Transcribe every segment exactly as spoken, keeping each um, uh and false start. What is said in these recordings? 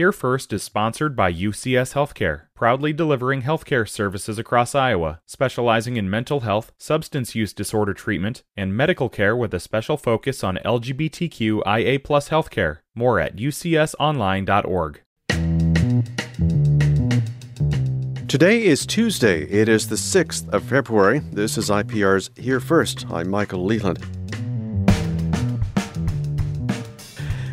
Here First is sponsored by U C S Healthcare, proudly delivering healthcare services across Iowa, specializing in mental health, substance use disorder treatment, and medical care with a special focus on L G B T Q I A plus healthcare. More at u c s online dot org. Today is Tuesday. It is the sixth of February. This is I P R's Here First. I'm Michael Leland.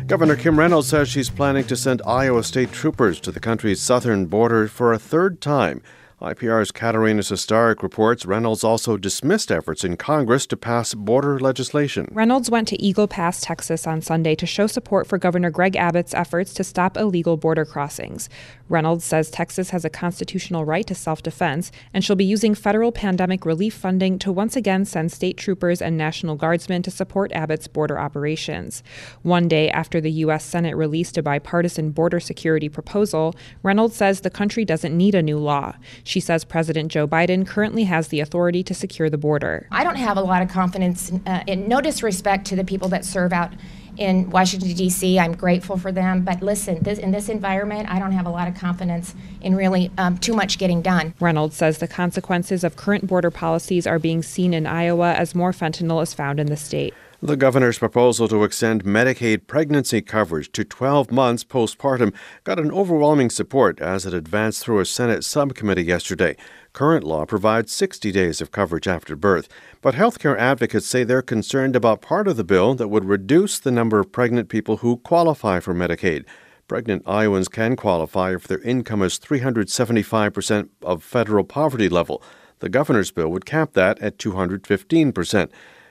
Governor Kim Reynolds says she's planning to send Iowa state troopers to the country's southern border for a third time. I P R's Katarina Sestarik reports Reynolds also dismissed efforts in Congress to pass border legislation. Reynolds went to Eagle Pass, Texas on Sunday to show support for Governor Greg Abbott's efforts to stop illegal border crossings. Reynolds says Texas has a constitutional right to self-defense, and she'll be using federal pandemic relief funding to once again send state troopers and National Guardsmen to support Abbott's border operations. One day after the U S Senate released a bipartisan border security proposal, Reynolds says the country doesn't need a new law. She says President Joe Biden currently has the authority to secure the border. I don't have a lot of confidence, in, uh, in no disrespect to the people that serve out in Washington, D C I'm grateful for them. But listen, this, in this environment, I don't have a lot of confidence in really um, too much getting done. Reynolds says the consequences of current border policies are being seen in Iowa as more fentanyl is found in the state. The governor's proposal to extend Medicaid pregnancy coverage to twelve months postpartum got an overwhelming support as it advanced through a Senate subcommittee yesterday. Current law provides sixty days of coverage after birth, but healthcare advocates say they're concerned about part of the bill that would reduce the number of pregnant people who qualify for Medicaid. Pregnant Iowans can qualify if their income is three hundred seventy-five percent of federal poverty level. The governor's bill would cap that at two hundred fifteen percent.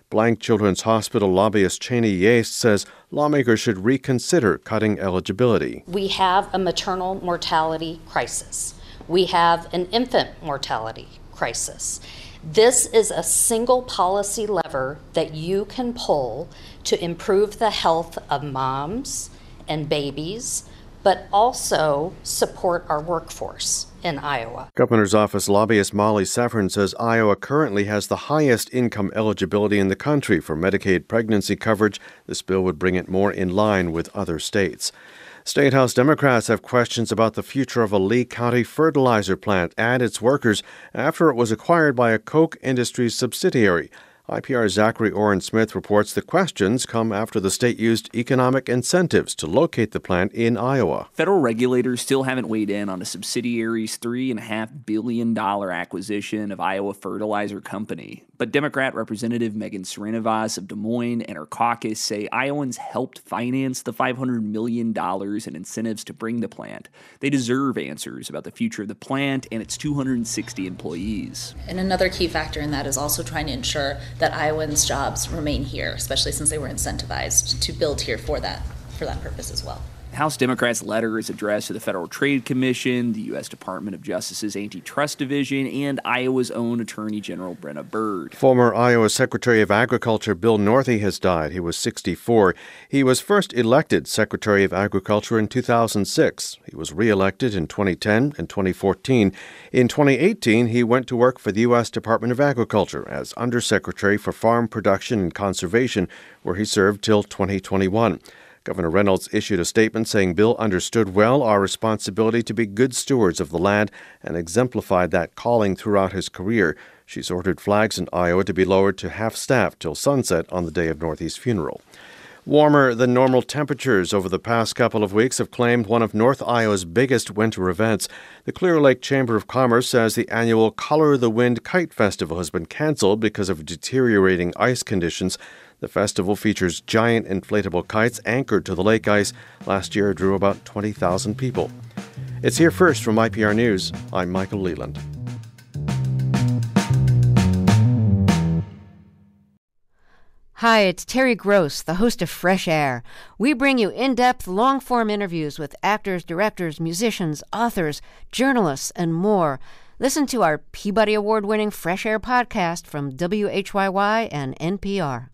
Blank Children's Hospital lobbyist Cheney Yeast says lawmakers should reconsider cutting eligibility. We have a maternal mortality crisis. We have an infant mortality crisis. This is a single policy lever that you can pull to improve the health of moms and babies, but also support our workforce in Iowa. Governor's office lobbyist Molly Seffern says Iowa currently has the highest income eligibility in the country for Medicaid pregnancy coverage. This bill would bring it more in line with other states. State House Democrats have questions about the future of a Lee County fertilizer plant and its workers after it was acquired by a Coke Industries subsidiary. I P R's Zachary Oren Smith reports the questions come after the state used economic incentives to locate the plant in Iowa. Federal regulators still haven't weighed in on a subsidiary's three point five billion dollars acquisition of Iowa Fertilizer Company. But Democrat Representative Megan Srinivas of Des Moines and her caucus say Iowans helped finance the five hundred million dollars in incentives to bring the plant. They deserve answers about the future of the plant and its two hundred sixty employees. And another key factor in that is also trying to ensure that Iowans' jobs remain here, especially since they were incentivized to build here for that for that purpose as well. House Democrats' letter is addressed to the Federal Trade Commission, the U S Department of Justice's Antitrust Division, and Iowa's own Attorney General Brenna Byrd. Former Iowa Secretary of Agriculture Bill Northey has died. He was sixty-four. He was first elected Secretary of Agriculture in two thousand six. He was re-elected in twenty ten and twenty fourteen. In twenty eighteen, he went to work for the U S Department of Agriculture as Undersecretary for Farm Production and Conservation, where he served till twenty twenty-one. Governor Reynolds issued a statement saying Bill understood well our responsibility to be good stewards of the land and exemplified that calling throughout his career. She's ordered flags in Iowa to be lowered to half-staff till sunset on the day of Northey's funeral. Warmer than normal temperatures over the past couple of weeks have claimed one of North Iowa's biggest winter events. The Clear Lake Chamber of Commerce says the annual Color of the Wind Kite Festival has been canceled because of deteriorating ice conditions. The festival features giant inflatable kites anchored to the lake ice. Last year, it drew about twenty thousand people. It's Here First from I P R News. I'm Michael Leland. Hi, it's Terry Gross, the host of Fresh Air. We bring you in-depth, long-form interviews with actors, directors, musicians, authors, journalists, and more. Listen to our Peabody Award-winning Fresh Air podcast from W H Y Y and N P R.